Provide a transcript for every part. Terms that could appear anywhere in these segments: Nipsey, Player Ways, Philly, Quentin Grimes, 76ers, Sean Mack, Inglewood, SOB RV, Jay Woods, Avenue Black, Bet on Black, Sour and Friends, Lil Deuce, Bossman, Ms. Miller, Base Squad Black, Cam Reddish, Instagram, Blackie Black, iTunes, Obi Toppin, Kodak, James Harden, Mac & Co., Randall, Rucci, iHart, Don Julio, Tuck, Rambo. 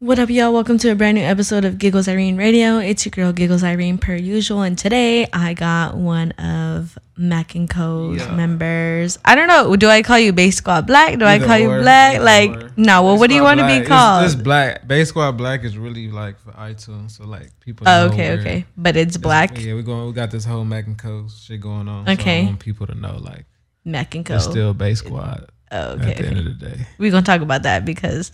What up, y'all? Welcome to a brand new episode of Giggles Irene Radio. It's your girl, Giggles Irene, per usual. And today, I got one of Mac & Co.'s members. I don't know. Do I call you Base Squad Black? Do I call you Black? Like, no. Well, what do you want to be called? It's Black. Base Squad Black is really like for iTunes. So, like, people know. Oh, okay. But it's Black? Yeah, we got this whole Mac & Co. shit going on. Okay. So I want people to know, like, Mac & Co. It's still Base Squad at the end of the day. We're going to talk about that because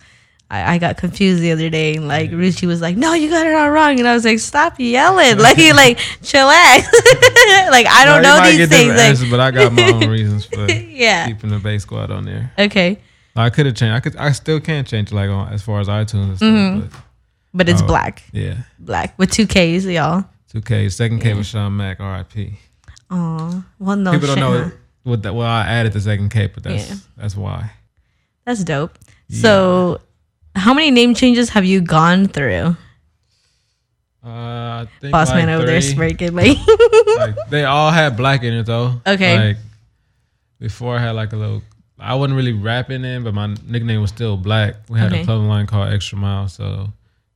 I got confused the other day. Like, Rucci was like, "No, you got it all wrong," and I was like, "Stop yelling!" Like chillax. Like, I don't know these things. Answers, but I got my own reasons for keeping the Base Squad on there. Okay. I could have changed. I still can change. Like, on as far as iTunes and stuff, but it's Black. Yeah, Black with 2 Ks, y'all. 2 Ks. Second K was Sean Mack, R.I.P. Oh, well, no. People don't know what that. Well, I added the second K, but that's why. That's dope. Yeah. So, how many name changes have you gone through? I think Bossman over there smirking. Like, like, they all had Black in it though. Okay. Like, before I had like a little, I wasn't really rapping in, but my nickname was still Black. We had a clothing line called Extra Mile, so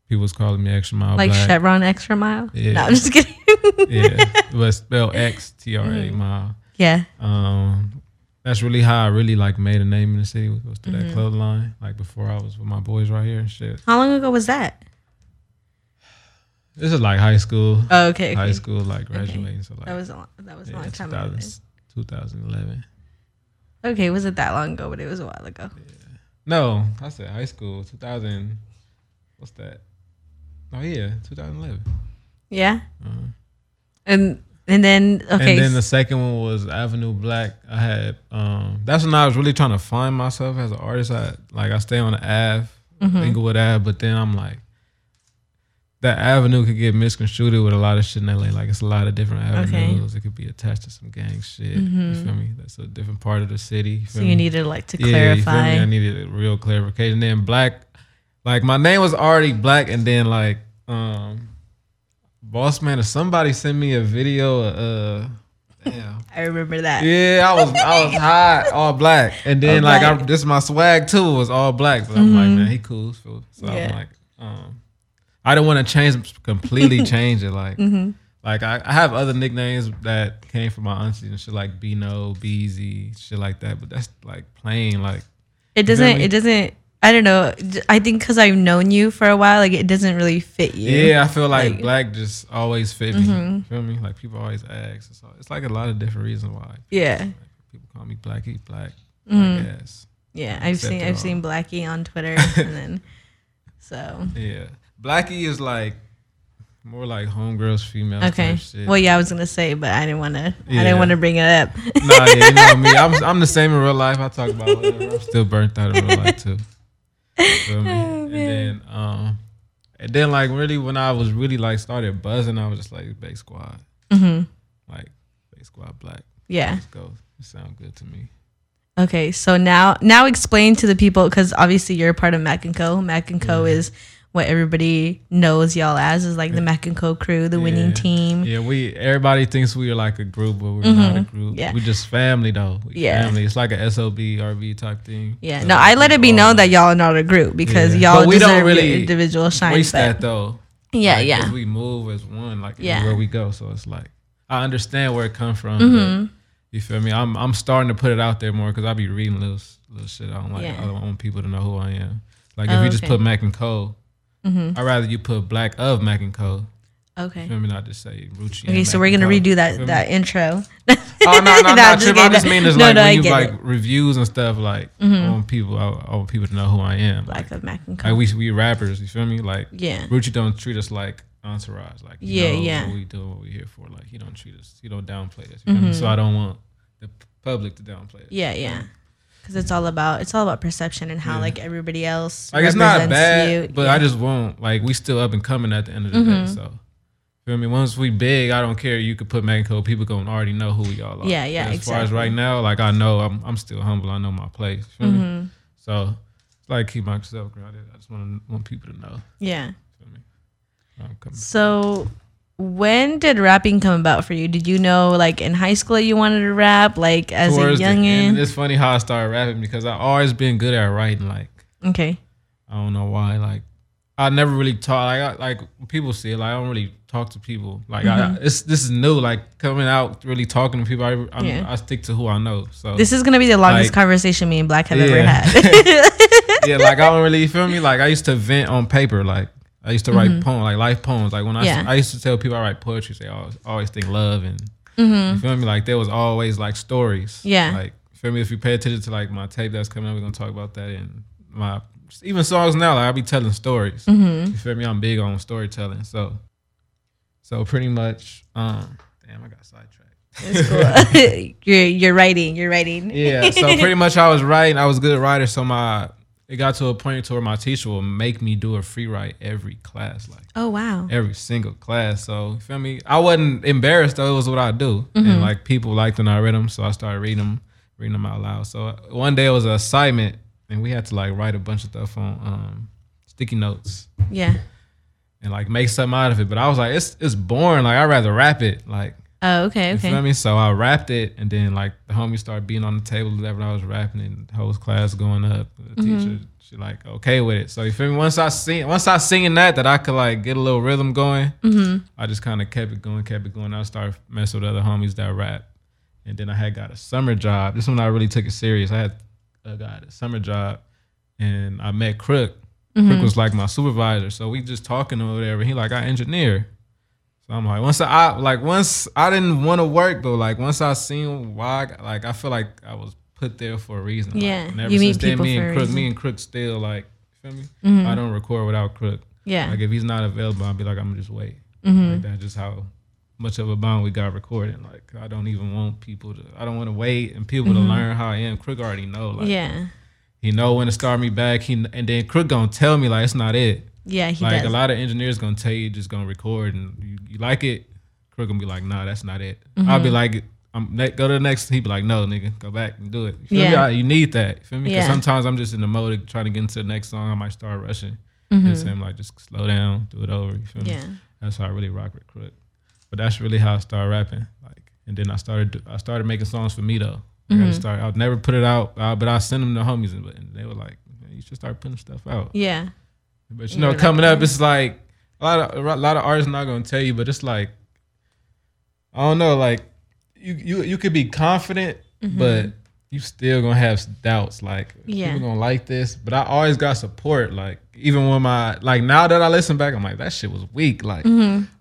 people was calling me Extra Mile. Like Black. Chevron Extra Mile? Yeah. No, I'm just kidding. Yeah. It was spelled XTRA Mile. Yeah. That's really how I really like made a name in the city, was through that clothing line. Like, before I was with my boys right here and shit. How long ago was that? This is like high school. Oh, okay. High school, like graduating. Okay. So like that was a long time ago. 2011. Okay, it wasn't that long ago, but it was a while ago. Yeah. No, I said high school. 2000. What's that? Oh yeah, 2011. Yeah. And then the second one was Avenue Black. I had that's when I was really trying to find myself as an artist. I stay on the Ave, Inglewood Ave, but then I'm like, that Avenue could get misconstrued with a lot of shit in LA. Like, it's a lot of different avenues. Okay. It could be attached to some gang shit. You feel me? That's a different part of the city. So you needed to clarify. Yeah, I needed a real clarification. And then Black, like, my name was already Black, and then like Bossman or somebody sent me a video of damn. I remember that. Yeah, I was high, all Black. And then this my swag too was all Black. So I'm like, man, he cool. So I'm like, I don't want to completely change it. Like like I have other nicknames that came from my aunties and shit, like Bino, Beezy, shit like that. But that's like plain, like it doesn't I don't know. I think because I've known you for a while, like, it doesn't really fit you. Yeah, I feel like Black just always fit me. You feel me? Like, people always ask. So it's like a lot of different reasons why. Yeah. Like, people call me Blackie Black. Black ass. Yeah, like, I've seen Blackie on Twitter, and then so. Yeah, Blackie is like more like homegirls, female. Okay. Type shit. Well, yeah, I was gonna say, but I didn't want to. Yeah. I didn't want to bring it up. Nah, yeah, you know me. I'm the same in real life. I talk about whatever. I'm still burnt out in real life too. Feel me? Oh, and then like, really, when I was really like started buzzing, I was just like, Base Squad. Like, Base Squad Black. Yeah. Let's go. It sounds good to me. Okay, so now explain to the people, because obviously you're a part of Mac & Co. Mac & Co. is what everybody knows y'all as, is like the Mac & Co. crew, the winning team. Yeah, everybody thinks we are like a group, but we're not a group. Yeah. We're just family though. Family. It's like a SOB RV type thing. Yeah. So no, I let it be known that y'all are not a group, because y'all deserve really your individual shine. Waste that though. Yeah, like, yeah. Because we move as one, like everywhere we go. So it's like, I understand where it comes from. But, you feel me? I'm starting to put it out there more, because I be reading little shit. I don't like. I don't want people to know who I am. Like, if you just put Mac & Co. I'd rather you put Black of Mac & Co. Okay. You feel me? Not just say Rucci. Okay, so we're going to redo that intro. Oh, no, I just mean it's like when you like reviews and stuff, like I want people to know who I am. Black of Mac & Co. Like, we rappers, you feel me? Like, Rucci don't treat us like entourage. Like, what we do, what we're here for. Like, he don't treat us, he don't downplay us. You feel me? So I don't want the public to downplay us. Yeah, yeah. Because it's all about perception and how like everybody else represents you. Like, it's not bad, but I just won't. Like, we still up and coming at the end of the day, so feel me. Once we big, I don't care. You could put Mac & Co. People gonna already know who we all are. Yeah, yeah. But as far as right now, like, I know I'm still humble. I know my place. Feel me? So it's like, keep myself grounded. I just want people to know. Yeah. Feel me? So, when did rapping come about for you? Did you know, like, in high school you wanted to rap, like, as a youngin'? It's funny how I started rapping, because I always been good at writing. Like, I don't know why. Like, I never really talk. Like people see it. Like I don't really talk to people. Like this is new. Like coming out, really talking to people. I stick to who I know. So this is gonna be the longest conversation me and Black have ever had. Yeah, like I don't really, you feel me. Like I used to vent on paper. Like I used to write poems, like life poems. Like when I used to tell people I write poetry. Say I always think love and you feel me. Like there was always like stories. Yeah. Like feel me. If you pay attention to like my tape that's coming out, we're gonna talk about that and my. Even songs now, like I be telling stories. You feel me? I'm big on storytelling, so pretty much. Damn, I got sidetracked. That's cool. You're writing. Yeah. So pretty much, I was writing. I was a good writer, so it got to a point to where my teacher would make me do a free write every class. Like oh wow, every single class. So you feel me? I wasn't embarrassed though. It was what I do, and like people liked when I read them, so I started reading them out loud. So one day it was an assignment. And we had to like write a bunch of stuff on sticky notes. Yeah. And like make something out of it. But I was like, it's boring. Like I'd rather rap it. Like oh, okay, you feel me? So I rapped it and then like the homies started beating on the table when I was rapping and the whole class going up. The teacher, she like okay with it. So you feel me? Once I sing that I could like get a little rhythm going, I just kinda kept it going. I started messing with other homies that rap. And then I had got a summer job. This one I really took it serious. I got a summer job and I met Crook. Crook was like my supervisor. So we just talking or whatever. He like, I engineer. So I'm like, once I didn't want to work, but like once I seen why, like I feel like I was put there for a reason. Yeah. Like, and ever since then, me and Crook still like, you feel me? I don't record without Crook. Yeah. Like if he's not available, I'll be like, I'm gonna just wait. Like that's just how much of a bond we got recording. Like I don't even want people to, I don't want to wait and people to learn how I am. Crook already know, like he know when to start me back. And then Crook gonna tell me like it's not it. Yeah, he like does. A lot of engineers gonna tell you just gonna record and you like it. Crook gonna be like, nah, that's not it. I'll be like, go to the next. He be like, no, nigga, go back and do it. You feel me? You need that. You feel me? Because sometimes I'm just in the mode of trying to get into the next song. I might start rushing. It's him like just slow down, do it over. You feel me? That's how I really rock with Crook. But that's really how I started rapping. Like, and then I started making songs for me though. Like I'd never put it out, but I send them to homies, and they were like, man, "You should start putting stuff out." Yeah. But you know, coming up, it's like a lot of artists not gonna tell you, but it's like, I don't know, like you could be confident, but you still gonna have doubts. Like people gonna like this, but I always got support. Like even when now that I listen back, I'm like that shit was weak. Like,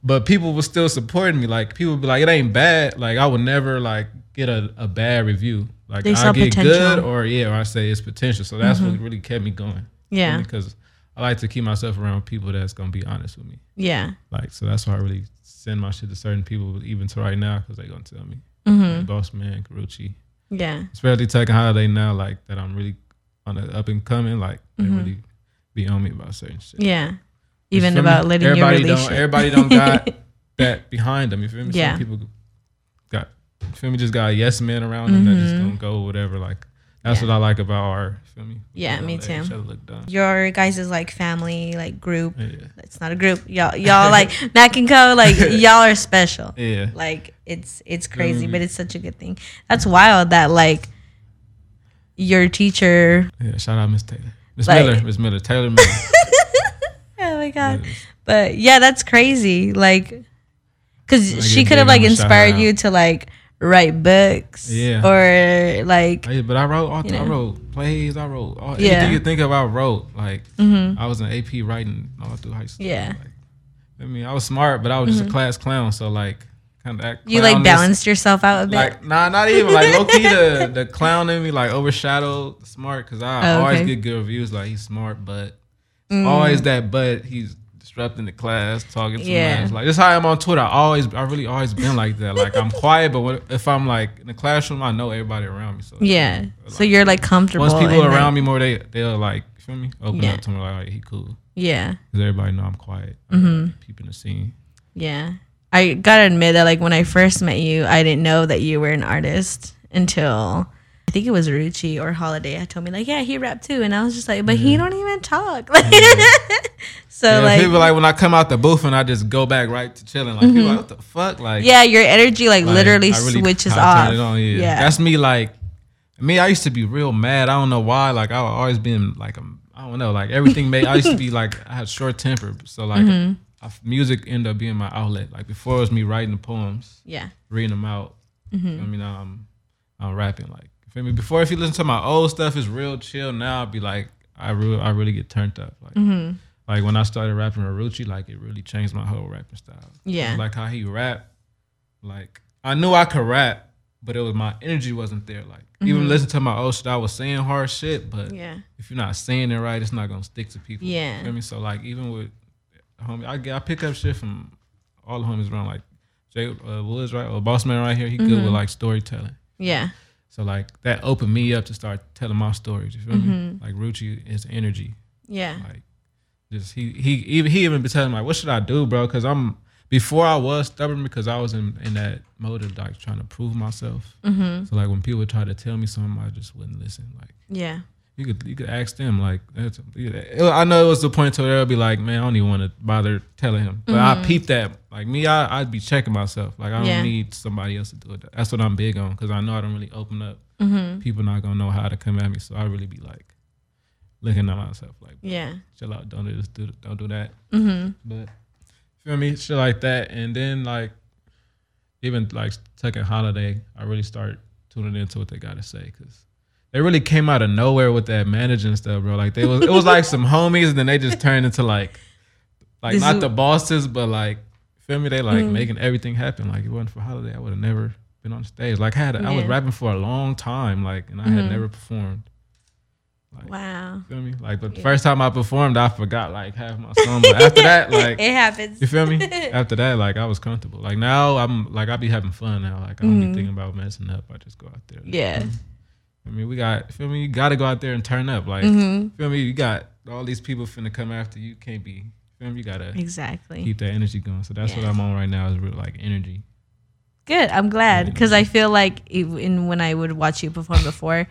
but people were still supporting me. Like people would be like, it ain't bad. Like I would never like get a bad review. Like I get potential. Good or I say it's potential. So that's what really kept me going. Yeah, because I like to keep myself around people that's gonna be honest with me. Yeah, like so that's why I really send my shit to certain people, even to right now, because they gonna tell me. Like, Bossman, Rucci. Yeah, especially Tuck and Holiday now, like that I'm really on the up and coming, like they really be on me about certain shit. Yeah, even about letting everybody your relationship. Everybody don't got that behind them. You feel me? Yeah, some people got just got yes men around them that just don't go whatever. Like that's what I like about our. You feel me? Yeah, me too. Your guys is like family, like group. Yeah. It's not a group. Y'all like Mac and Co. Like y'all are special. Yeah. Like it's crazy, but it's such a good thing. That's wild that like your teacher. Yeah. Shout out Ms. Taylor. Ms. Miller. Taylor Miller. Oh my God. Miller. But yeah, that's crazy. Like, cause she could have like inspired you to like. Write books, or like. Yeah, but I wrote all. I wrote plays. I wrote all. Anything you think of, I wrote. Like I was an AP writing all through high school. Yeah, like, I mean, I was smart, but I was just a class clown. So like, kind of that. You like balanced yourself out a bit. Like nah, not even like low key the clown in me like overshadowed smart because I always get good reviews. Like he's smart, but always that. But he's. Disrupting the class, talking to us. Like this is how I'm on Twitter. I really always been like that. Like I'm quiet, but if I'm like in the classroom, I know everybody around me. So so you're like comfortable. Once people around me more, they'll like feel me. Open up to me like he cool. Yeah, because everybody know I'm quiet. Keeping the scene. Yeah, I gotta admit that like when I first met you, I didn't know that you were an artist until. I think it was Rucci or Holiday. I told me like, yeah, he rapped too, and I was just like, but he don't even talk. Like, so like people like when I come out the booth and I just go back right to chilling. Like people like, what the fuck? Like your energy like literally really switches off. That's me. Like me, I used to be real mad. I don't know why. Like I always been like I don't know, like everything made, I used to be like, I had short temper. So like music ended up being my outlet. Like before it was me writing the poems. Yeah. Reading them out. You know what I mean, I'm rapping, like, you feel me? Before, if you listen to my old stuff, it's real chill. Now I'd be like, I really get turned up. Like, like when I started rapping with Rucci, like it really changed my whole rapping style. Yeah. Like how he rap, like I knew I could rap, but it was my energy wasn't there. Like even listen to my old shit, I was saying hard shit, but if you're not saying it right, it's not gonna stick to people. Yeah. You feel me? So like even with homie, I pick up shit from all the homies around, like Jay Woods, right, or Bossman right here. He good with like storytelling. Yeah. So like that opened me up to start telling my stories. You feel me? Like Rucci is energy. Yeah. Like just he even be telling me like, what should I do, bro? Because before I was stubborn because I was in that mode of like trying to prove myself. So like when people try to tell me something, I just wouldn't listen. Like you could ask them like that's, I know it was the point to where they'll be like, man, I don't even want to bother telling him. But I peeped that. Like me, I'd be checking myself. Like I don't need somebody else to do it. That's what I'm big on because I know I don't really open up. People not gonna know how to come at me. So I really be like looking at myself like, chill out, don't do that. But feel me, shit like that. And then like even like Tuck and Holiday, I really start tuning into what they gotta say because they really came out of nowhere with that managing stuff, bro. Like it was like some homies, and then they just turned into like not the bosses, but like feel me, they like making everything happen. Like if it wasn't for Holiday, I would have never been on stage. Like I was rapping for a long time, like and I had never performed. Like, wow. Feel me? Like but the first time I performed, I forgot like half my song. But after that, like it happens. You feel me? After that, like I was comfortable. Like now I'm like I be having fun now. Like I don't be thinking about messing up. I just go out there. Yeah. I mean, you gotta go out there and turn up. Like feel me, you got all these people finna come after you. Can't be feel me, you gotta exactly keep that energy going. So that's what I'm on right now is real like energy. Good. I'm glad. Because I feel like when I would watch you perform before,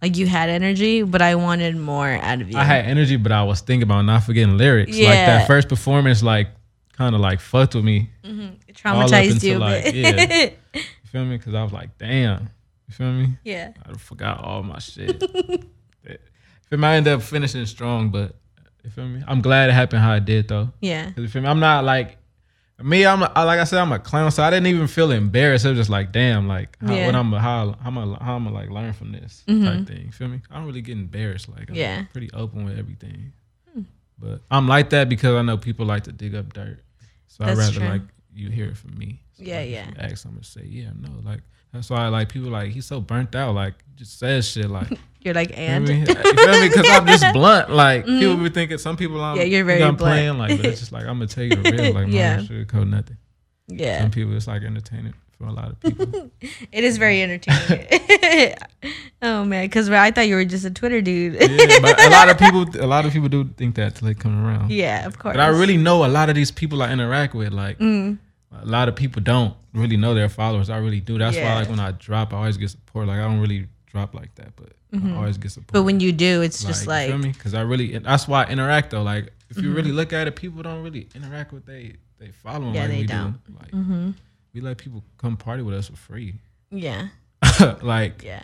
like you had energy, but I wanted more out of you. I had energy, but I was thinking about not forgetting lyrics. Yeah. Like that first performance, like kind of like fucked with me. It traumatized until, you. Like, you feel me? Because I was like, damn. You feel me? Yeah. I forgot all my shit. I ended up finishing strong, but you feel me? I'm glad it happened how it did though. Yeah. Because you feel me? I'm not like me. Like I said, I'm a clown, so I didn't even feel embarrassed. It was just like, damn, like how I'm gonna like learn from this type thing. You feel me? I don't really get embarrassed. Like I'm pretty open with everything, but I'm like that because I know people like to dig up dirt. So I rather like you hear it from me. So yeah. Ask, I'm gonna say yeah, no. Like that's why I like people like he's so burnt out. Like just says shit like you're like and you feel me? Because I'm just blunt. Like people be thinking some people you're very blunt. I'm playing like, but it's just like I'm gonna tell you the real. Like I should code nothing. Yeah. Some people it's like entertaining for a lot of people. It is very entertaining. Oh man, because I thought you were just a Twitter dude. Yeah, but a lot of people do think that till they come around. Yeah, of course. But I really know a lot of these people I interact with. Like a lot of people don't really know their followers. I really do. That's why like when I drop, I always get support. Like I don't really drop like that, but I always get support. But when you do, it's like, just like, you feel me? Because that's why I interact though. Like if you really look at it, people don't really interact with they following. Yeah, like they don't. Do. Like we let people come party with us for free. Yeah. Like yeah.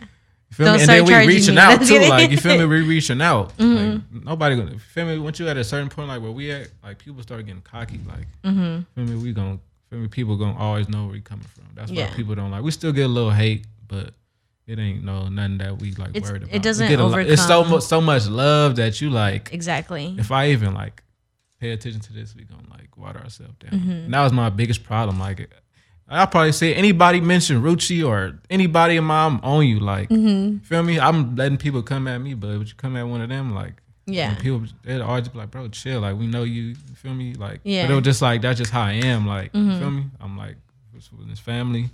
You feel me? And then we reaching out too. Like you feel me? We reaching out. Like, nobody gonna feel me. Once you at a certain point, like where we at, like people start getting cocky. Like feel me? We gonna. I mean, people gonna always know where you coming from. That's why people don't like. We still get a little hate, but it ain't nothing that we like worried about. It doesn't overcome. It's so much love that you like. Exactly. If I even like pay attention to this, we gonna like water ourselves down. And that was my biggest problem. Like I'll probably say anybody mention Rucci or anybody in my I'm on you. Like feel me? I'm letting people come at me, but would you come at one of them like? Yeah. People, they'd always be like, bro, chill. Like, we know you. You feel me? Like, but it was just like, that's just how I am. Like, you feel me? I'm like, with this family,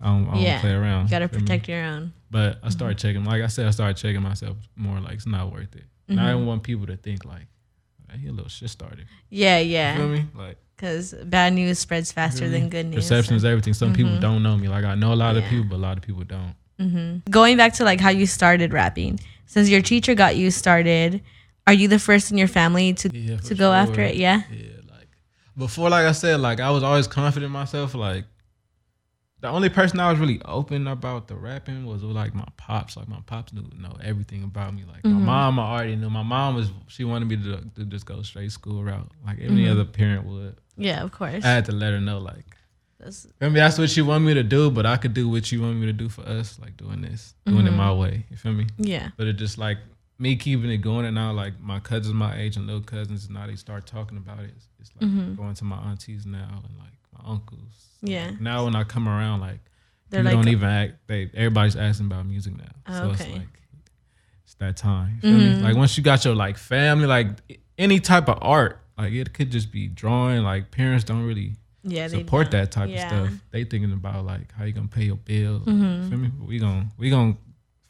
I don't play around. You got to protect your own. But I started checking. Like I said, I started checking myself more. Like, it's not worth it. And I don't want people to think, like, he a little shit starter. Yeah, yeah. You feel me? Like, because bad news spreads faster than good news. Perception is everything. Some people don't know me. Like, I know a lot of people, but a lot of people don't. Going back to, like, how you started rapping. Since your teacher got you started, are you the first in your family to go after it? Yeah. Yeah, like before, like I said, like I was always confident in myself. Like The only person I was really open about the rapping was like my pops. Like my pops knew everything about me. Like my mom, I already knew. My mom she wanted me to just go straight school route, like any other parent would. Yeah, of course. I had to let her know, like, that's what you want me to do, but I could do what you want me to do for us, like doing this, doing it my way. You feel me? Yeah. But it just like me keeping it going, and now like my cousins my age and little cousins now they start talking about it. It's like going to my aunties now and like my uncles. Yeah. Like now when I come around, like they like, don't even act. Everybody's asking about music now. Oh, so it's like it's that time. You feel me? Like once you got your like family, like any type of art, like it could just be drawing. Like parents don't really support that type of stuff. They thinking about like how you gonna pay your bills. You feel me? We gonna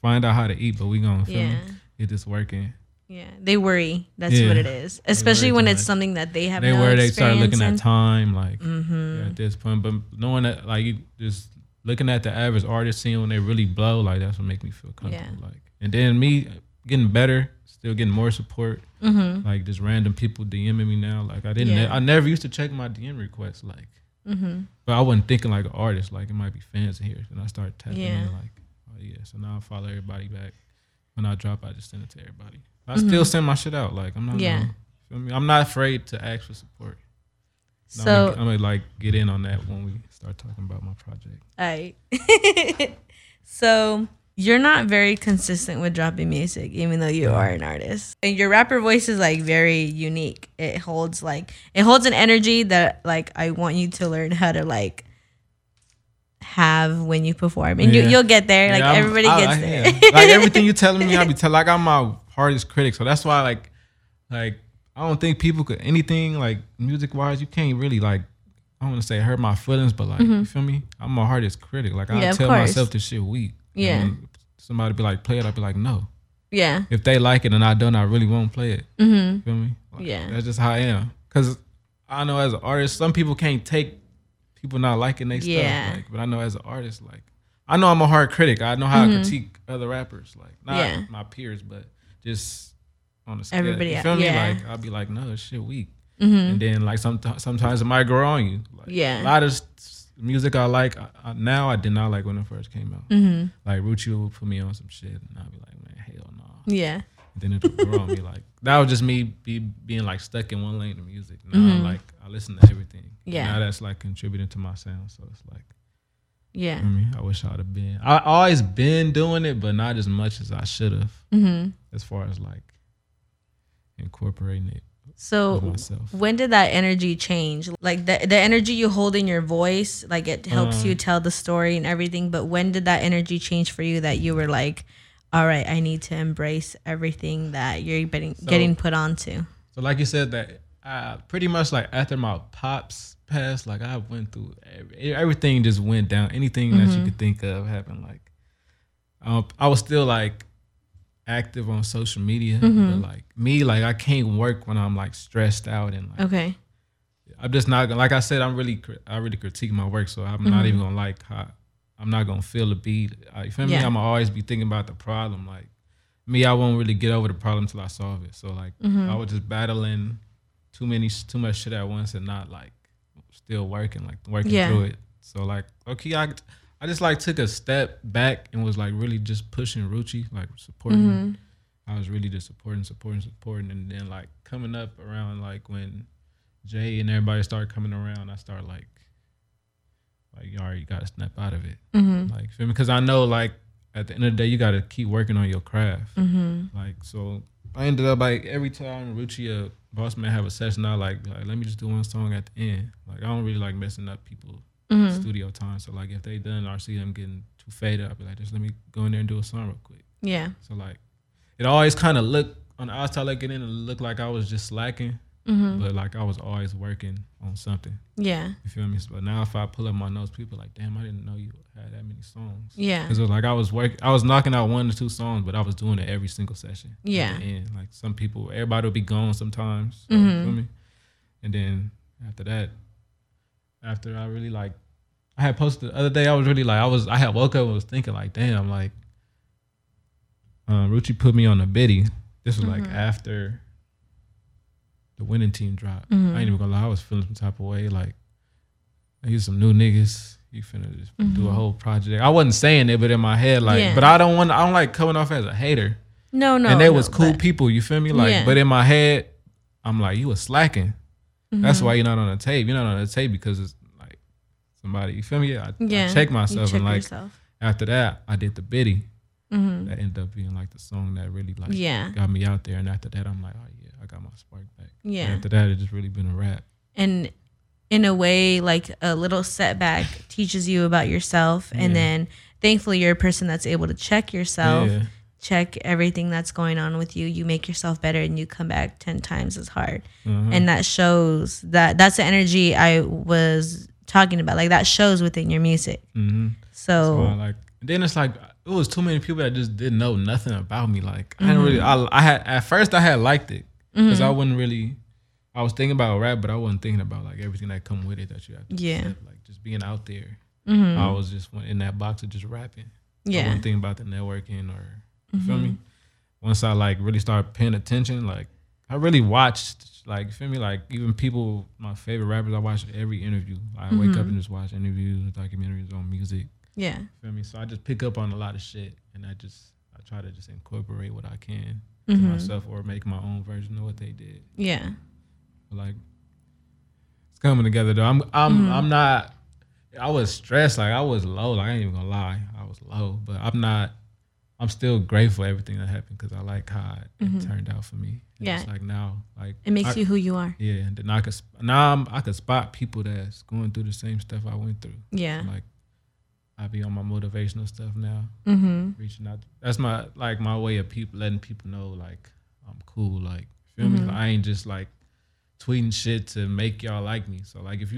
find out how to eat, but we gonna feel me get this working. Yeah, they worry. That's what it is. Especially when it's something that they have. They worry. They start looking at time, like at this point. But knowing that, like, you just looking at the average artist, seeing when they really blow, like that's what make me feel comfortable. Like, and then me getting better, still getting more support. Like just random people DMing me now. Like I didn't. I never used to check my DM requests. Like, but I wasn't thinking like an artist. Like it might be fans in here. And I started tapping in. Like, oh yeah. So now I follow everybody back. When I drop, I just send it to everybody. I still send my shit out. Like I'm not. I'm not afraid to ask for support. So I'm gonna like get in on that when we start talking about my project. All right. So you're not very consistent with dropping music, even though you are an artist, and your rapper voice is like very unique. It holds an energy that like I want you to learn how to like have when you perform, and you'll get there. Yeah, like everybody gets there. Yeah. Like everything you're telling me, I got my hardest critic, so that's why like I don't think people could anything like music wise. You can't really like I don't want to say hurt my feelings, but like you feel me? I'm my hardest critic. Like I tell myself this shit weak. Yeah. And somebody be like play it, I'd be like no. Yeah. If they like it and I don't, I really won't play it. You feel me? Like, yeah. That's just how I am. Cause I know as an artist, some people can't take people not liking their stuff. Like, but I know as an artist, like I know I'm a hard critic. I know how I critique other rappers, like not my peers, but. Just on the scale. Everybody, you feel me? Like I'll be like, no, shit weak. And then like sometimes it might grow on you. Like, a lot of music I like now I did not like when it first came out. Like Rucci will put me on some shit, and I'll be like, man, hell no. Yeah. And then it'll grow on me. Like that was just me being like stuck in one lane of music. Now like I listen to everything. Yeah. Now that's like contributing to my sound. So it's like. Yeah. I mean, I wish I would have been. I always been doing it, but not as much as I should have. As far as like incorporating it. So with myself. When did that energy change? Like the energy you hold in your voice, like it helps you tell the story and everything. But when did that energy change for you that you were like, all right, I need to embrace everything that you're getting put onto? So like you said, that pretty much like after my pops passed, like I went through everything just went down. Anything that you could think of happened. Like I was still like active on social media, but like me, like I can't work when I'm like stressed out and like. Okay. I'm just not gonna, like I said, I really critique my work, so I'm not even gonna like how I'm not gonna feel the beat. You feel me? I'm gonna always be thinking about the problem. Like me, I won't really get over the problem till I solve it. So like I was just battling too much shit at once and not like still working through it. So like okay, I just like took a step back and was like really just pushing Rucci, like supporting. I was really just supporting, and then like coming up around like when Jay and everybody started coming around, I started like you already gotta snap out of it. Like feel me? Because I know like at the end of the day you gotta keep working on your craft. Like so I ended up like every time Rucci or Bossman have a session, I like let me just do one song at the end. Like I don't really like messing up people's studio time. So like if they done or see them getting too faded, I'll be like just let me go in there and do a song real quick. Yeah. So like it always kind of looked on the outside looking in, it looked like I was just slacking, but like I was always working on something. Yeah. You feel me? But now if I pull up my notes, people are like, damn, I didn't know you had that many songs. Yeah. Because it was like I was knocking out 1 to 2 songs, but I was doing it every single session. Yeah. And like some people, everybody would be gone sometimes. So you feel me? And then after that, after I really like, I had posted the other day, I was really like, I had woke up and was thinking like, damn, like, Rucci put me on a biddy. This was like after the winning team dropped. I ain't even gonna lie, I was feeling some type of way. Like He's some new niggas. You finna just do a whole project. I wasn't saying it, but in my head, like, but I don't like coming off as a hater. No, no. And they was cool people, you feel me? Like, but in my head, I'm like, you was slacking. That's why you're not on the tape. You're not on the tape because it's like somebody, you feel me? I checked myself, and like after that, I did the Biddy. That ended up being like the song that really like got me out there. And after that, I'm like, oh yeah, I got my spark back. Yeah. And after that, it just really been a rap. And in a way, like a little setback teaches you about yourself. And then thankfully you're a person that's able to check yourself, check everything that's going on with you. You make yourself better and you come back 10 times as hard. And that shows, that's the energy I was talking about. Like that shows within your music. So I like, then it's like, it was too many people that just didn't know nothing about me. Like I didn't really, I had, at first I had liked it because I wasn't really, I was thinking about rap, but I wasn't thinking about like everything that come with it that you have to accept. Like just being out there. I was just in that box of just rapping. I wasn't thinking about the networking or, you feel me? Once I like really started paying attention, like I really watched, like, you feel me? Like even people, my favorite rappers, I watched every interview. I wake up and just watch interviews, documentaries on music. Yeah. You feel me? So I just pick up on a lot of shit and I try to just incorporate what I can to myself or make my own version of what they did. Yeah. But like it's coming together though. I'm not, I was stressed, like I was low, like I ain't even gonna lie. I was low, but I'm still grateful for everything that happened because I like how it turned out for me. And it's like now, like it makes you who you are. Yeah. And then I could spot people that's going through the same stuff I went through. Yeah. So like I be on my motivational stuff now, reaching out. That's my like my way of letting people know like I'm cool. Like feel me? Like, I ain't just like tweeting shit to make y'all like me. So like if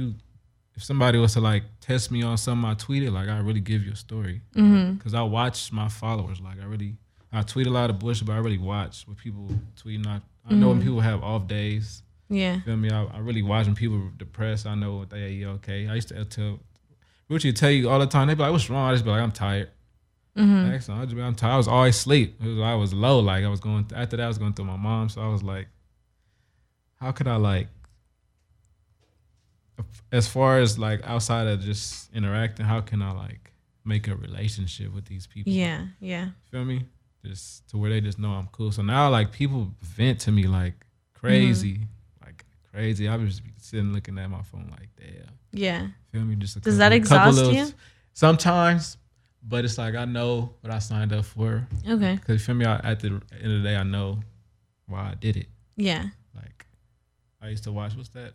somebody was to like test me on something I tweeted, like I really give you a story because I watch my followers. Like I tweet a lot of bullshit, but I really watch what people tweeting. I know when people have off days. Yeah, feel me? I really watch when people depressed. I know they okay. I used to tell. Rucci tell you all the time, they be like, what's wrong? I just be like, I'm tired. I'm tired. I was always asleep. I was low. Like I was going, after that I was going through my mom. So I was like, how could I like, as far as like outside of just interacting, how can I like make a relationship with these people? Yeah, yeah. Feel me? Just to where they just know I'm cool. So now like people vent to me like crazy. Crazy. I was sitting looking at my phone like, damn. Yeah. Feel me? Just does that exhaust you? Sometimes, but it's like I know what I signed up for. Okay. Because feel me, at the end of the day, I know why I did it. Yeah. Like I used to watch what's that?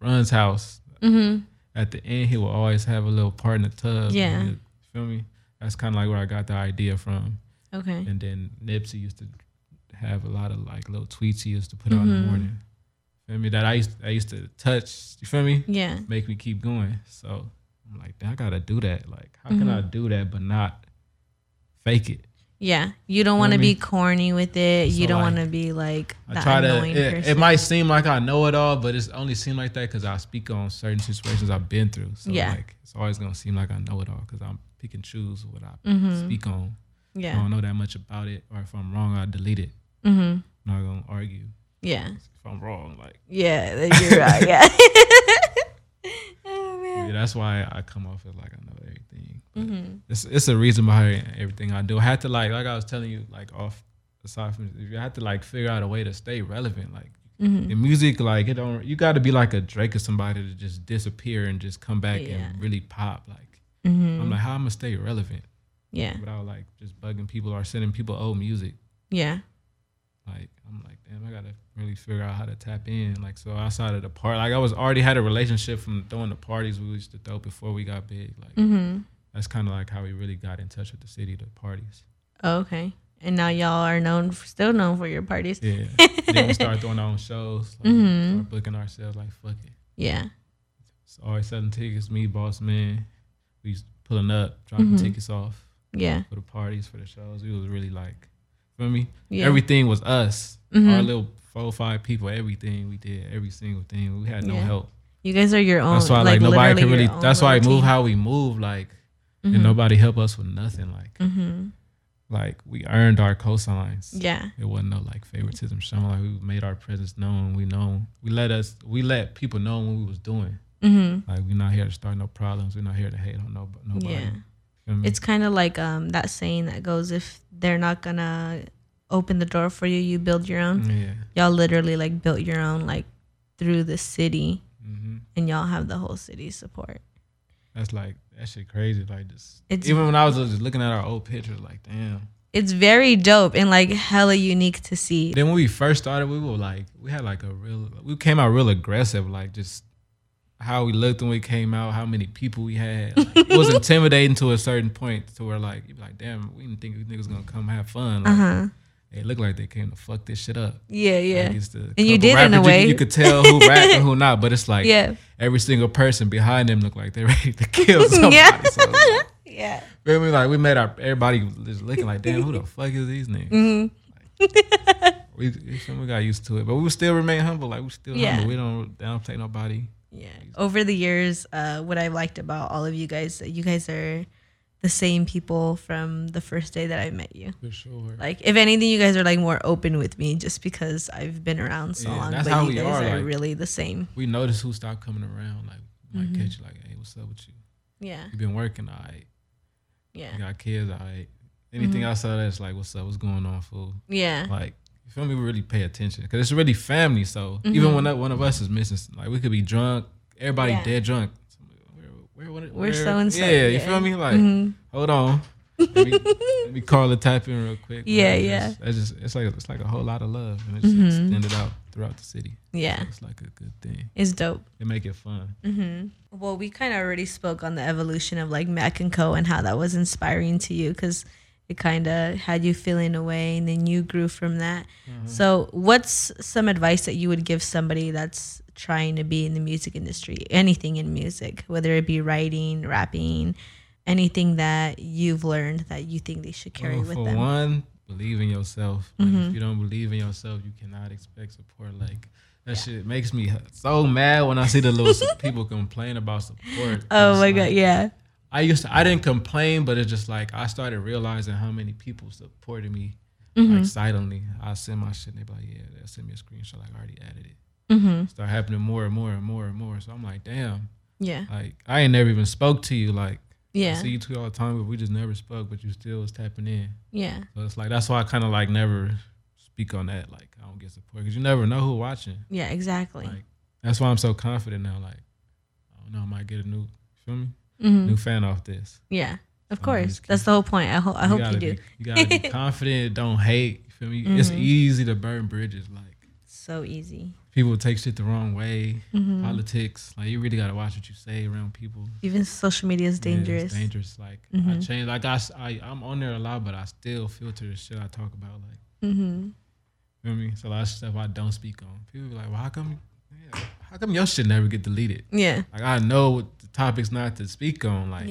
Run's House. At the end, he will always have a little part in the tub. Yeah. He, feel me? That's kind of like where I got the idea from. Okay. And then Nipsey used to have a lot of like little tweets he used to put out in the morning. Feel me? That I used to touch, you feel me? Yeah. Make me keep going. So I'm like, I gotta do that. Like, how can I do that but not fake it? Yeah. You don't want to be corny with it. So you don't want to be like that annoying person. It might seem like I know it all, but it's only seem like that because I speak on certain situations I've been through. So like, it's always gonna seem like I know it all because I'm pick and choose what I speak on. Yeah. If I don't know that much about it, or if I'm wrong, I delete it. I'm not gonna argue. Yeah. If I'm wrong, like. Yeah, you're right. Yeah. Oh man. Yeah, that's why I come off as like I know everything. It's a reason behind everything I do. I had to like I was telling you, like off aside from if you had to like figure out a way to stay relevant, like in music, like it don't you got to be like a Drake or somebody to just disappear and just come back and really pop. Like I'm like, how am I stay relevant? Yeah. Without like just bugging people or sending people old music. Yeah. Like I'm like, damn, I gotta really figure out how to tap in. Like so outside of the party, like I was already had a relationship from throwing the parties we used to throw before we got big. Like that's kind of like how we really got in touch with the city, the parties. Oh, okay, and now y'all are still known for your parties. Yeah, then we start throwing our own shows, like, start booking ourselves. Like fuck it. Yeah, it's always selling tickets. Me, Bossman, we used pulling up, dropping tickets off. Yeah, for the parties, for the shows, we was really like. Feel me? Yeah. Everything was us. Our little 4 or 5 people, everything we did, every single thing. We had no help. You guys are your own. That's why like nobody could really that's why I move how we move, like and nobody helped us with nothing. Like like we earned our cosigns. Yeah. It wasn't no like favoritism shown. Like we made our presence known. We let people know what we was doing. Mm-hmm. Like, we're not here to start no problems. We're not here to hate on nobody. Yeah. You know what I mean? It's kind of like that saying that goes, if they're not going to open the door for you, you build your own. Yeah. Y'all literally like built your own like through the city. Mm-hmm. And y'all have the whole city's support. That's like, that shit crazy. Like, just, even when I was just looking at our old pictures, like, damn. It's very dope and like hella unique to see. Then when we first started, we were like, we had like we came out real aggressive, like just how we looked when we came out, how many people we had. Like, it was intimidating to a certain point to where like, you'd be like, damn, we didn't think these niggas gonna come have fun. Like, It looked like they came to fuck this shit up. Yeah, yeah. Like, and you did rappers, in a way. You could tell who rapped and who not, but it's like every single person behind them looked like they're ready to kill somebody. So, yeah. But we like, we made everybody just looking like, damn, who the fuck is these niggas? Mm-hmm. Like, we got used to it, but we still remain humble. Like, we still humble. We don't downplay nobody. Yeah. Over the years, what I liked about all of you guys, that you guys are the same people from the first day that I met you. For sure. Like, if anything, you guys are like more open with me just because I've been around so long. That's but how you guys are like, really the same. We notice who stopped coming around. Like, might catch you like, hey, what's up with you? Yeah. You've been working, all right. Yeah. You got kids, all right. Anything outside of that is like, what's up? What's going on, fool? Yeah. Like, you feel me? We really pay attention because it's really family. So even when that one of us is missing, like, we could be drunk. Everybody dead drunk. We're so insane. Yeah, you feel me? Like, hold on. Let me call the type in real quick. Yeah, yeah. It's like a whole lot of love, and it's extended out throughout the city. Yeah, so it's like a good thing. It's dope. It make it fun. Well, we kind of already spoke on the evolution of like Mac and Co. and how that was inspiring to you because it kind of had you feeling away, and then you grew from that. So, what's some advice that you would give somebody that's trying to be in the music industry, anything in music, whether it be writing, rapping, anything that you've learned that you think they should carry with them? For one, believe in yourself. Like, if you don't believe in yourself, you cannot expect support. Like, that shit makes me so mad when I see the little people complain about support. Oh my God, yeah. I didn't complain, but it's just like I started realizing how many people supported me like silently. I send my shit and they be like, they'll send me a screenshot, like I already added it. Start happening more and more and more and more. So I'm like, damn. Yeah. Like, I ain't never even spoke to you. Like, I see you tweet all the time, but we just never spoke, but you still was tapping in. Yeah. So it's like, that's why I kind of like never speak on that. Like, I don't get support because you never know who watching. Yeah, exactly. Like, that's why I'm so confident now. Like, I don't know, I might get a new, feel me? New fan off this. Yeah, of course. That's the whole point. I hope you do. You gotta be confident. Don't hate. You feel me? It's easy to burn bridges. Like, so easy. People take shit the wrong way. Politics, like, you really gotta watch what you say around people. Even social media is dangerous. It's dangerous. Like, I change. Like, I'm on there a lot, but I still filter the shit I talk about. Like, you know what I mean? It's a lot of stuff I don't speak on. People be like, well, how come your shit never get deleted? Yeah. Like, I know what the topics not to speak on. Like,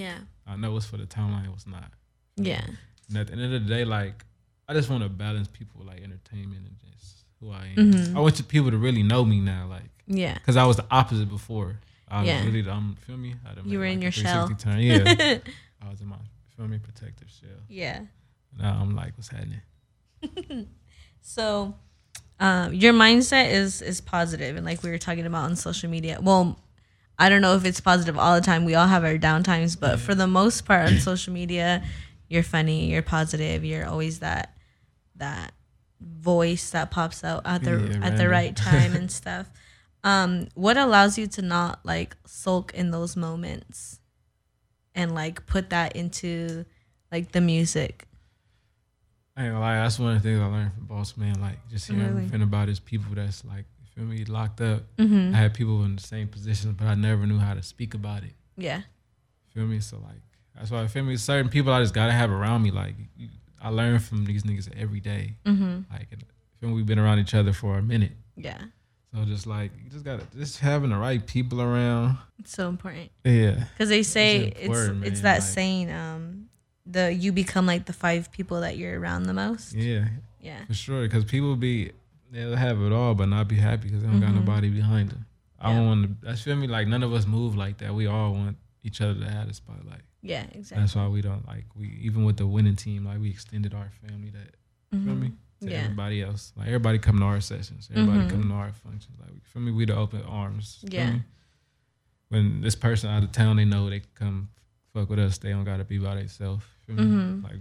I know what's for the timeline, what's not. Yeah. And at the end of the day, like, I just want to balance people, like, entertainment and just who I am. I want people to really know me now, like, because I was the opposite before. I was really, feel me? You were like in your shell. Yeah, I was in my, feel me, protective shell. Yeah. Now I'm like, what's happening? So, your mindset is positive, and like we were talking about on social media. Well, I don't know if it's positive all the time. We all have our down times, but for the most part on social media, you're funny, you're positive, you're always that voice that pops out at the right time and stuff. What allows you to not like sulk in those moments and like put that into like the music? I ain't gonna lie, that's one of the things I learned from Bossman. Like, just hearing everything about his people that's like, you feel me, locked up. I had people in the same position, but I never knew how to speak about it. Yeah, feel me? So like, that's why I feel me, certain people I just gotta have around me. Like, I learn from these niggas every day. Like, we've been around each other for a minute. Yeah. So just like, you just gotta, just having the right people around. It's so important. Yeah. Because they say it's that, like, saying, you become like the five people that you're around the most. Yeah. Yeah. For sure. Because people they'll have it all but not be happy because they don't got nobody behind them. I don't want to. I feel me, like, none of us move like that. We all want each other to have the spotlight. Yeah, exactly. That's why we don't, like, even with the winning team, like, we extended our family that, you feel me, to everybody else. Like, everybody come to our sessions. Everybody come to our functions. Like, you feel me, we the open arms. Yeah. when this person out of town, they know they can come fuck with us. They don't gotta be by themselves. Mm-hmm. Like,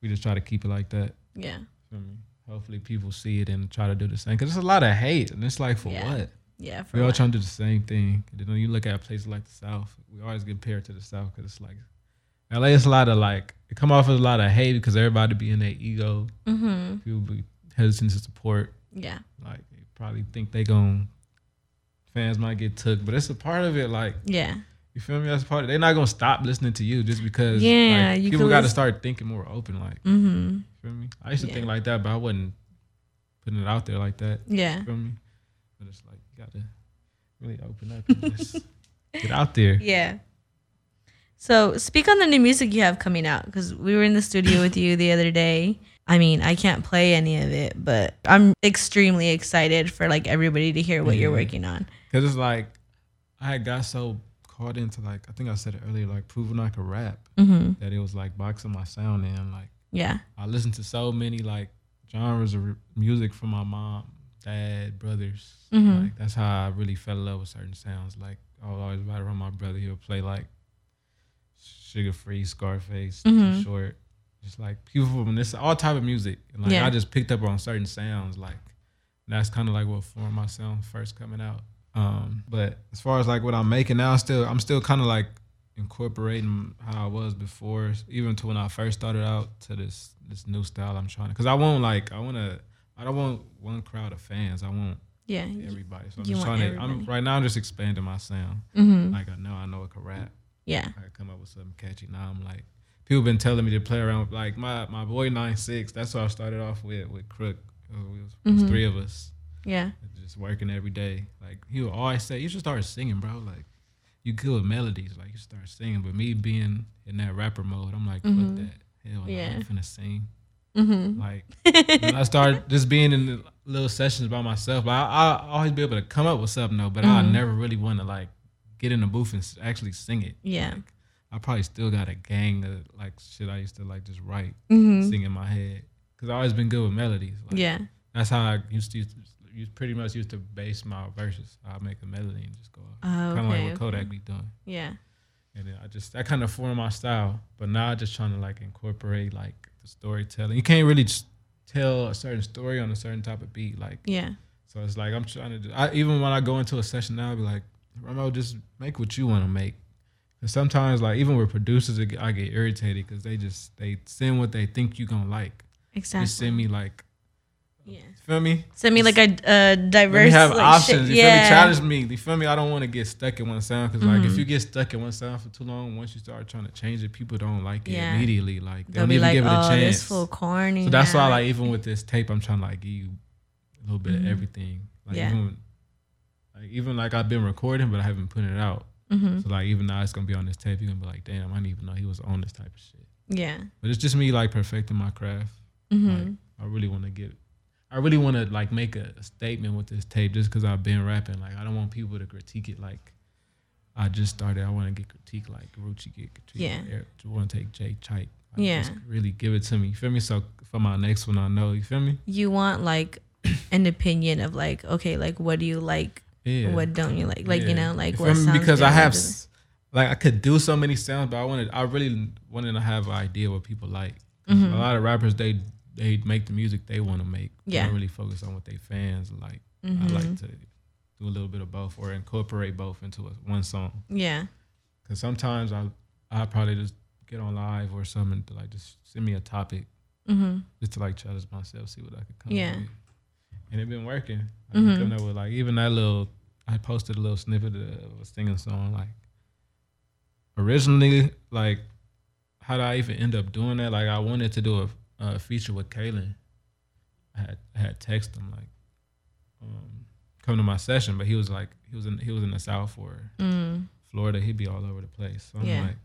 we just try to keep it like that. Yeah. Feel me? Hopefully people see it and try to do the same. Because there's a lot of hate. And it's like, for what? Yeah, for we all trying to do the same thing. Then you look at places like the South. We always get paired to the South because it's like, LA is a lot of like, it come off as a lot of hate because everybody be in their ego. Mm-hmm. People be hesitant to support. Yeah. Like, they probably think they gon', fans might get took. But it's a part of it, like. Yeah. You feel me? That's part of it. They're not gonna stop listening to you just because like, you people gotta start thinking more open, like. Mm-hmm. You feel me? I used to think like that, but I wasn't putting it out there like that. Yeah. You feel me? But it's like you gotta really open up and just get out there. Yeah. So speak on the new music you have coming out, because we were in the studio with you the other day. I mean, I can't play any of it, but I'm extremely excited for like everybody to hear what you're working on. Cause it's like I had got so caught into, like, I think I said it earlier, like proving I could rap, that it was like boxing my sound in. Like, yeah, I listened to so many like genres of music from my mom, dad, brothers. Mm-hmm. Like that's how I really fell in love with certain sounds. Like I would always ride around my brother. He would play like Sugar Free, Scarface, Too Short, just like people from this all type of music. And like I just picked up on certain sounds. Like that's kind of like what formed my sound first coming out. But as far as like what I'm making now, I'm still kind of like incorporating how I was before, even to when I first started out, to this new style I'm trying to. Cause I don't want one crowd of fans. I want everybody. So I'm just trying to. Right now I'm just expanding my sound. Mm-hmm. Like I know it can rap. Yeah. I come up with something catchy. Now I'm like, people been telling me to play around with, like my boy 9-6. That's what I started off with Crook. It was three of us. Yeah. Just working every day. Like he would always say, you should start singing, bro. Like you good with melodies, like you start singing. But me being in that rapper mode, I'm like, fuck that. Hell no, I'm finna sing. Mm-hmm. Like when I started just being in the little sessions by myself, like, I always be able to come up with something though, but I never really want to like get in the booth and actually sing it. Yeah. Like, I probably still got a gang of like shit I used to like just write, sing in my head. Cause I always been good with melodies. Like, yeah. That's how I used to base my verses. I'll make a melody and just go off. Kind of like what Kodak be doing. Yeah. And then I kind of formed my style, but now I'm just trying to like incorporate like the storytelling. You can't really just tell a certain story on a certain type of beat. Like, yeah. So it's like, I'm trying to even when I go into a session now, I'll be like, Rambo, just make what you want to make. And sometimes, like, even with producers, I get irritated because they send what they think you're going to like. Exactly. They send me, like, feel me? Send me, like, a diverse, you have like, options. Shit. You feel me? Challenge me. You feel me? I don't want to get stuck in one sound because, like, if you get stuck in one sound for too long, once you start trying to change it, people don't like it immediately. Like, they'll don't even like, give it a chance. This full corny. So that's why, like, even with this tape, I'm trying to, like, give you a little bit of everything. Like, even I've been recording, but I haven't put it out. Mm-hmm. So like even now it's gonna be on this tape. You're gonna be like, damn, I didn't even know he was on this type of shit. Yeah. But it's just me like perfecting my craft. Mm-hmm. Like, I really want to like make a statement with this tape just because I've been rapping. Like I don't want people to critique it. Like I just started. I want to get critiqued like Rucci get critiqued. Yeah. I want to take Jay Chike. Like, yeah. Just really give it to me. You feel me? So for my next one, I know. You feel me? You want like an opinion of like, okay, like what do you like? Yeah. What don't you like? Like, you know, like what sounds because I have, like, I could do so many sounds, but I really wanted to have an idea what people like. Mm-hmm. A lot of rappers, they make the music they want to make. Yeah. They don't really focus on what they fans like. Mm-hmm. I like to do a little bit of both or incorporate both into one song. Yeah. Because sometimes I probably just get on live or something to, like, just send me a topic just to, like, challenge myself, see what I could come up with. And it's been working. I've been coming up with, like, even that little... I posted a little snippet of a singing song. Like originally, like how did I even end up doing that? Like I wanted to do a feature with Kalen. I had texted him like, come to my session, but he was in the South or Florida. He'd be all over the place. So I'm like,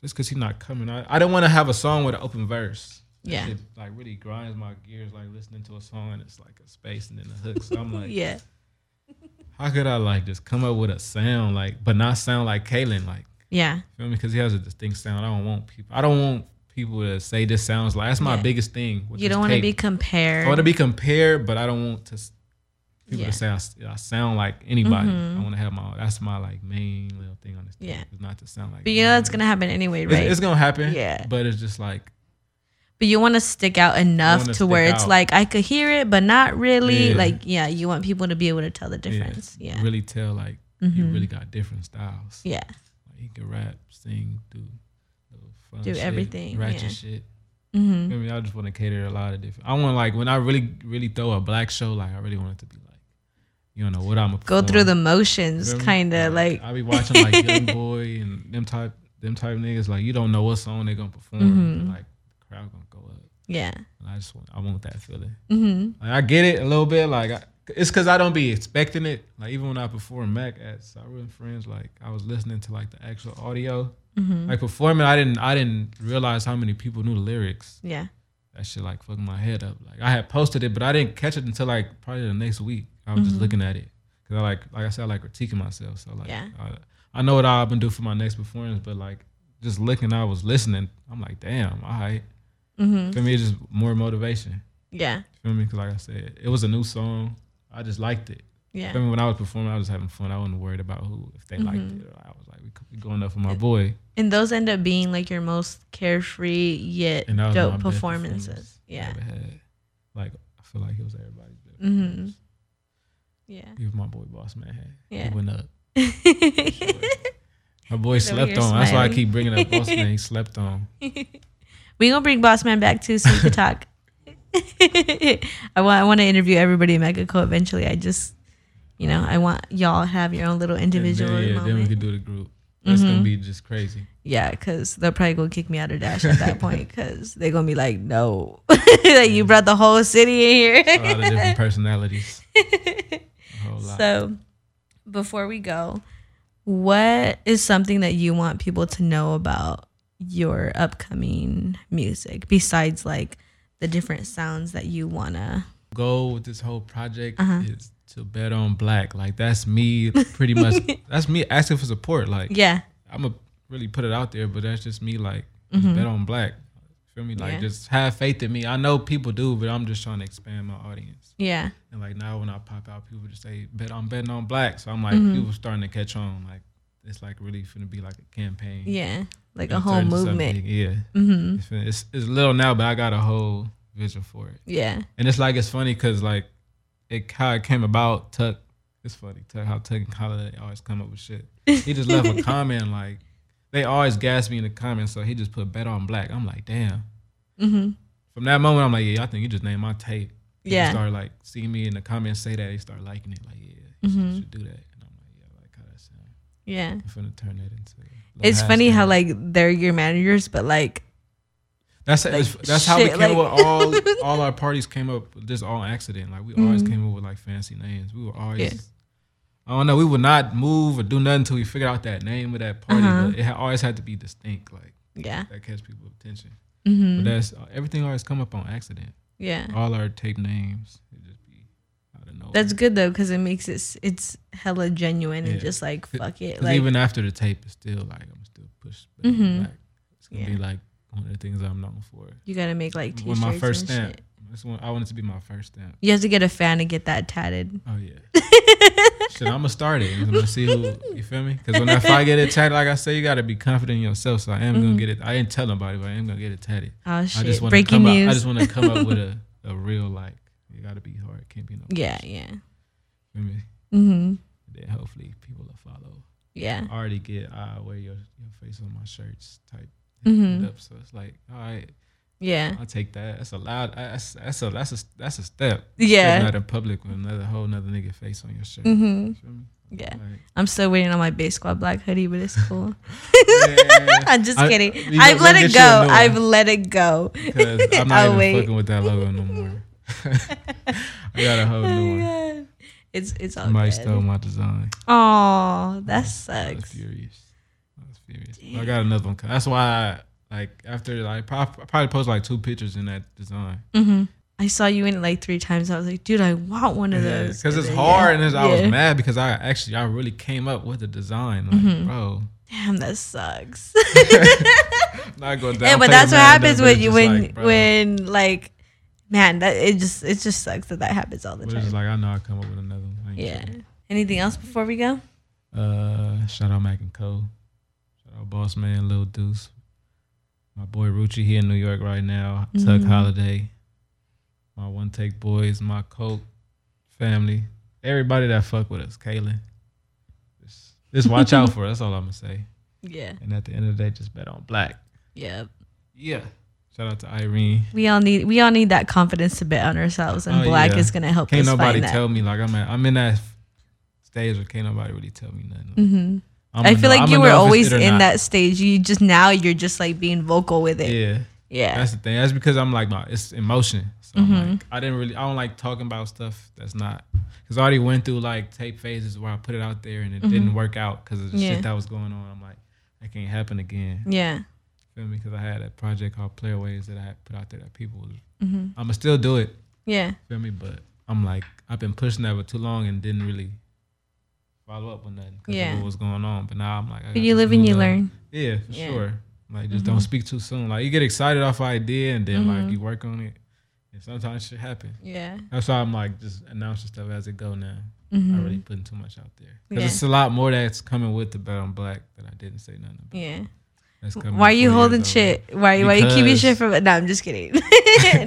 just because he's not coming, I don't want to have a song with an open verse. Yeah, it like really grinds my gears. Like listening to a song and it's like a space and then a hook. So I'm like, how could I like just come up with a sound like, but not sound like Kalen? Like, feel me? Because he has a distinct sound. I don't want people to say this sounds like. That's my biggest thing. With you don't want to be compared. I want to be compared, but I don't want to People that say I sound like anybody. I want to have my. That's my like main little thing on this. Yeah, thing, not to sound like. But yeah, it's gonna happen anyway, right? It's gonna happen. Yeah, but it's just like. But you want to stick out enough to where it's out. Like I could hear it, but not really. Yeah. Like yeah, you want people to be able to tell the difference. Yeah, really tell like you really got different styles. Yeah, like, you can rap, sing, do shit, everything, ratchet shit. I mean, I just want to cater to a lot of different. I want like when I really throw a black show, like I really want it to be like, you know what I'm gonna go through the motions, kind of like I be watching like Young Boy and them type niggas. Like you don't know what song they're gonna perform, and, like the crowd gonna go up. Yeah, and I want that feeling. Like, I get it a little bit. Like it's because I don't be expecting it. Like even when I performed Mac at Sour and Friends, like I was listening to like the actual audio. Like performing, I didn't realize how many people knew the lyrics. Yeah, that shit like fucking my head up. Like I had posted it, but I didn't catch it until like probably the next week. I was just looking at it because I said, I like critiquing myself. So like, I know what I've been doing for my next performance, but like just looking, I was listening. I'm like, damn, all right. For me, it's just more motivation. Yeah, feel me? Because like I said, it was a new song. I just liked it. Yeah. I mean, when I was performing, I was having fun. I wasn't worried about if they liked it. I was like, we going up for my boy. And those end up being like your most carefree yet dope performances. Yeah. I had. Like I feel like it was everybody's best. Yeah. Even my boy Bossman had. Yeah. He went up. My boy slept on. Smiling. That's why I keep bringing up Bossman. He slept on. We gonna bring Bossman back too, so we can talk. I want to interview everybody in Mexico eventually. I just. You know, I want y'all to have your own little individual moment. Then we can do the group. That's going to be just crazy. Yeah, because they'll probably go kick me out of Dash at that point because they're going to be like, no. Like, you brought the whole city in here. A lot of different personalities. A whole lot. So, before we go, what is something that you want people to know about your upcoming music besides, like, the different sounds that you want to... Goal with this whole project is... to Bet on Black, like that's me pretty much. That's me asking for support. Like, yeah, I'm gonna really put it out there, but that's just me. Like, just Bet on Black. Feel me? Like, just have faith in me. I know people do, but I'm just trying to expand my audience. Yeah. And like now, when I pop out, people just say, "Betting on Black." So I'm like, people starting to catch on. Like, it's like really finna be like a campaign. Yeah, like a whole movement. Yeah. It's little now, but I got a whole vision for it. Yeah. And it's like it's funny because like. How it came about, Tuck. It's funny, Tuck. How Tuck and Holiday always come up with shit. He just left a comment like they always gas me in the comments. So he just put Bet on Black. I'm like, damn. From that moment, I'm like, yeah, I think you just named my tape. Yeah. Start like seeing me in the comments say that. They start liking it. Like, yeah, you should do that. And I'm like, yeah, I like how that sounds. Yeah. I'm finna turn that into. It's funny how like they're your managers, but like. That's how we came up with all our parties came up with just all accident. Like we always came up with like fancy names. We were always I don't know, we would not move or do nothing until we figured out that name of that party. But it always had to be distinct, like that catch people's attention. But that's everything always come up on accident. Yeah. All our tape names. It just be out of nowhere. That's good though, because it makes it's hella genuine and just like fuck it. Like even after the tape it's still like I'm still pushed back. It's gonna be like one of the things I'm known for. You gotta make like t-shirts. When my first stamp, I want it to be my first stamp. You have to get a fan and get that tatted. Oh yeah. Shit, I'm gonna start it. I'm gonna see who. You feel me? Because if I get it tatted, like I say, you gotta be confident in yourself. So I am gonna get it. I didn't tell nobody, but I am gonna get it tatted. Oh shit! Breaking news. I just want to come up with a real like. You gotta be hard. It can't be no. Yeah, yeah. You feel me? Then hopefully people will follow. Yeah. I already get. I wear your face on my shirts type. So it's like, all right, yeah, I'll take that. That's a loud. That's a step. Yeah, not in public with another whole nother nigga face on your shirt. You feel me? Yeah, like, I'm still waiting on my Base Squad Black hoodie, but it's cool. I'm just kidding. I've let it go. I've let it go. Because I'm not fucking with that logo no more. I got a whole new one. It's all somebody good. Stole my design. Oh, that sucks. Furious. I got another one. That's why, I probably posted like 2 pictures in that design. I saw you in it like 3 times. I was like, dude, I want one of those. Because it's hard, and I was mad because I really came up with the design. Like, bro, damn, that sucks. Not going down. Yeah, but that's what happens when man, that it just sucks that happens all the time. It's like, I know I come up with another one. Yeah. Sure. Anything else before we go? Shout out Mac and Co. Shout out Bossman, Lil Deuce. My boy Rucci here in New York right now. Mm-hmm. Tuck, Holiday. My One Take Boys, my Coke family. Everybody that fuck with us, Kalen. Just watch out for us. That's all I'm going to say. Yeah. And at the end of the day, just bet on black. Yep. Yeah. Shout out to Irene. We all need that confidence to bet on ourselves, and black is going to help us find that. Can't nobody tell me. Like, I'm in that stage where can't nobody really tell me nothing. Mm-hmm. I feel like you were always in that stage. You just now you're just like being vocal with it. Yeah. Yeah. That's the thing. That's because I'm like, it's emotion. So I'm like, I don't like talking about stuff that's not, because I already went through like tape phases where I put it out there and it didn't work out because of the shit that was going on. I'm like, that can't happen again. Yeah. Feel me? Because I had a project called Player Ways that I had put out there that people was, I'ma still do it. Yeah. Feel me? But I'm like, I've been pushing that for too long and didn't really follow up with nothing because of what was going on. But now I'm like, you live and you learn. Yeah, for sure. Like, just don't speak too soon. Like, you get excited off an idea and then like you work on it, and sometimes shit happens. Yeah, that's why I'm like just announcing stuff as it go now. I'm not really putting too much out there because it's a lot more that's coming with the Bet on Black that I didn't say nothing about. Yeah, that's coming. Why are you holding shit? Why you keeping shit from? No, I'm just kidding.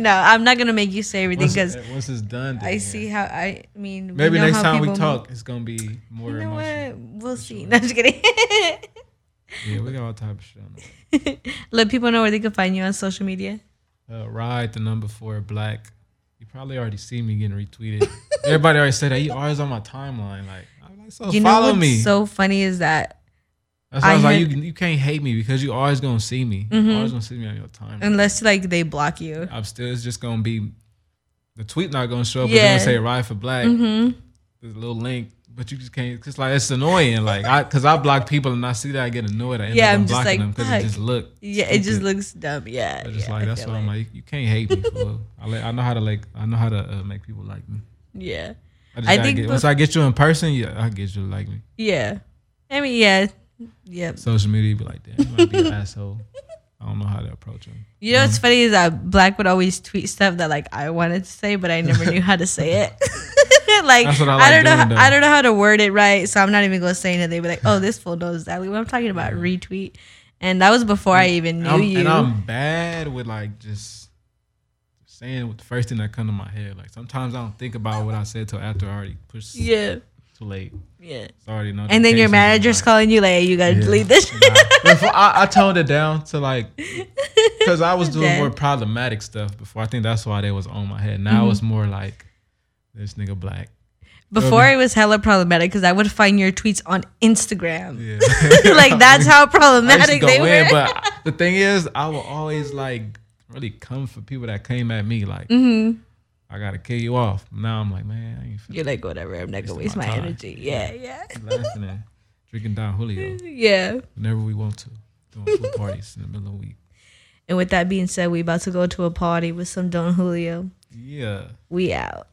No, I'm not gonna make you say everything because once it's done, I see how. I mean, maybe next time we talk, it's gonna be more. You know what? We'll see. No, I'm just kidding. Yeah, we got all type of shit on there. Let people know where they can find you on social media. Ride the Number Four Black. You probably already see me getting retweeted. Everybody already said that. You always on my timeline. Like, I'm like, so you follow me. What's so funny is that you can't hate me because you always gonna see me. You always gonna see me on your timeline. Unless like they block you. It's just gonna be the tweet not gonna show up. Yeah. It's gonna say Ride for Black. There's a little link. But you just can't, cause like it's annoying, like cause I block people and I see that I get annoyed. I end up blocking them because it just looks stupid. It just looks dumb. Yeah, but just that's why I'm like, you can't hate me. Fool. I know how to make people like me. Yeah, I think once I get you in person, I get you to like me. Yeah, I mean social media be like that. I might be an asshole. I don't know how to approach him. You know what's funny is that Black would always tweet stuff that like I wanted to say, but I never knew how to say it. Like, I don't know how to word it right, so I'm not even gonna say anything. Be like, oh, this fool knows exactly what I'm talking about. Retweet, and that was before I even knew you. And I'm bad with like just saying the first thing that comes to my head. Like sometimes I don't think about what I said till after I already pushed. Yeah. Too late. Yeah. Sorry, no. And then your manager's calling you like, hey, you gotta delete this. I toned it down to like, because I was doing more problematic stuff before. I think that's why they was on my head. Now it's more like, this nigga Black. Before it was hella problematic because I would find your tweets on Instagram. Yeah. Like that's how problematic they were. But the thing is, I will always like really come for people that came at me like. I gotta kill you off. Now I'm like, man, I ain't feeling. You're like, whatever. I'm not gonna waste my energy. Yeah. Laughing and drinking Don Julio. Yeah. Whenever we want to, doing pool parties in the middle of the week. And with that being said, we about to go to a party with some Don Julio. Yeah. We out.